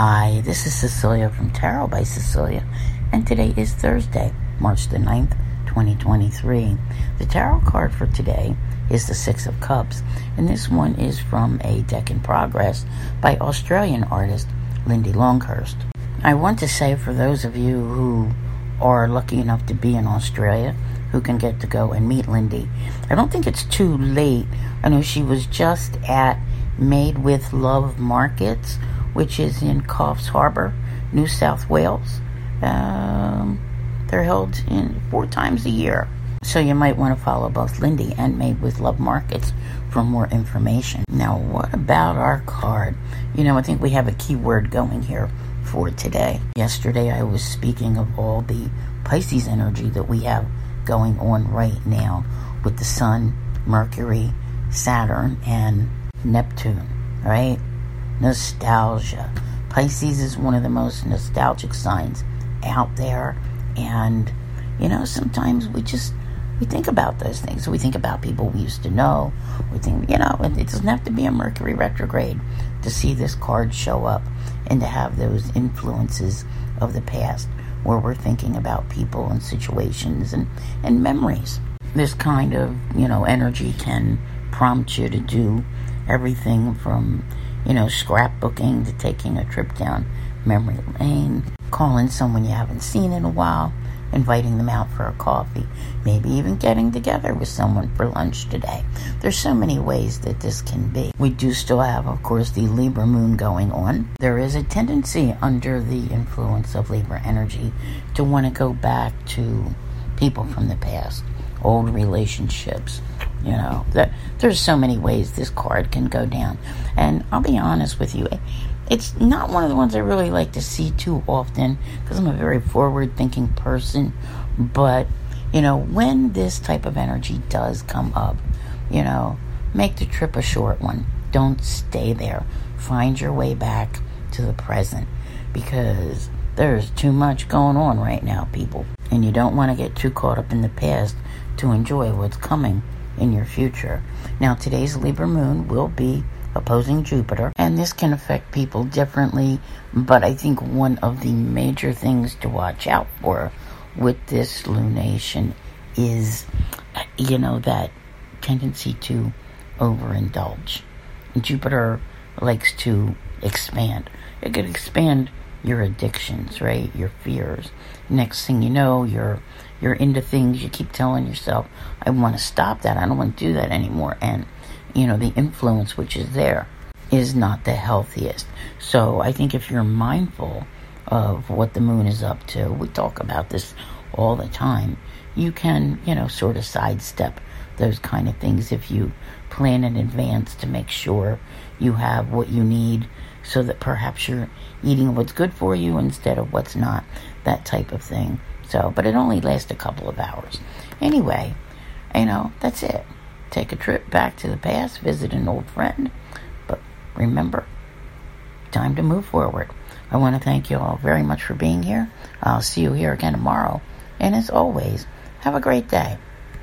Hi, this is Cecilia from Tarot by Cecilia, and today is Thursday, March the 9th, 2023. The tarot card for today is the Six of Cups, and this one is from a deck in progress by Australian artist Lindy Longhurst. I want to say for those of you who are lucky enough to be in Australia, who can get to go and meet Lindy, I don't think it's too late. I know she was just at Made with Love Markets, which is in Coffs Harbour, New South Wales. They're held in 4 times a year. So you might want to follow both Lindy and Made with Love Markets for more information. Now, what about our card? You know, I think we have a keyword going here for today. Yesterday, I was speaking of all the Pisces energy that we have going on right now with the Sun, Mercury, Saturn, and Neptune, right? Nostalgia. Pisces is one of the most nostalgic signs out there, and you know, sometimes we think about those things. We think about people we used to know. We think, you know, it doesn't have to be a Mercury retrograde to see this card show up and to have those influences of the past where we're thinking about people and situations and memories. This kind of, you know, energy can prompt you to do everything from, you know, scrapbooking to taking a trip down memory lane, calling someone you haven't seen in a while, inviting them out for a coffee, maybe even getting together with someone for lunch today. There's so many ways that this can be. We do still have, of course, the Libra moon going on. There is a tendency under the influence of Libra energy to want to go back to people from the past, old relationships. You know, there's so many ways this card can go down. And I'll be honest with you, it's not one of the ones I really like to see too often because I'm a very forward-thinking person. But, you know, when this type of energy does come up, you know, make the trip a short one. Don't stay there. Find your way back to the present because there's too much going on right now, people. And you don't want to get too caught up in the past to enjoy what's coming in your future. Now, today's Libra moon will be opposing Jupiter, and this can affect people differently, but I think one of the major things to watch out for with this lunation is, you know, that tendency to overindulge. Jupiter likes to expand. It could expand your addictions, right? Your fears. Next thing you know, you're into things. You keep telling yourself, I want to stop that. I don't want to do that anymore. And, you know, the influence which is there is not the healthiest. So I think if you're mindful of what the moon is up to, we talk about this all the time, you can, you know, sort of sidestep those kind of things if you plan in advance to make sure you have what you need so that perhaps you're eating what's good for you instead of what's not, that type of thing. So, but it only lasts a couple of hours. Anyway, you know, that's it. Take a trip back to the past, visit an old friend, but remember, time to move forward. I want to thank you all very much for being here. I'll see you here again tomorrow. And as always, have a great day.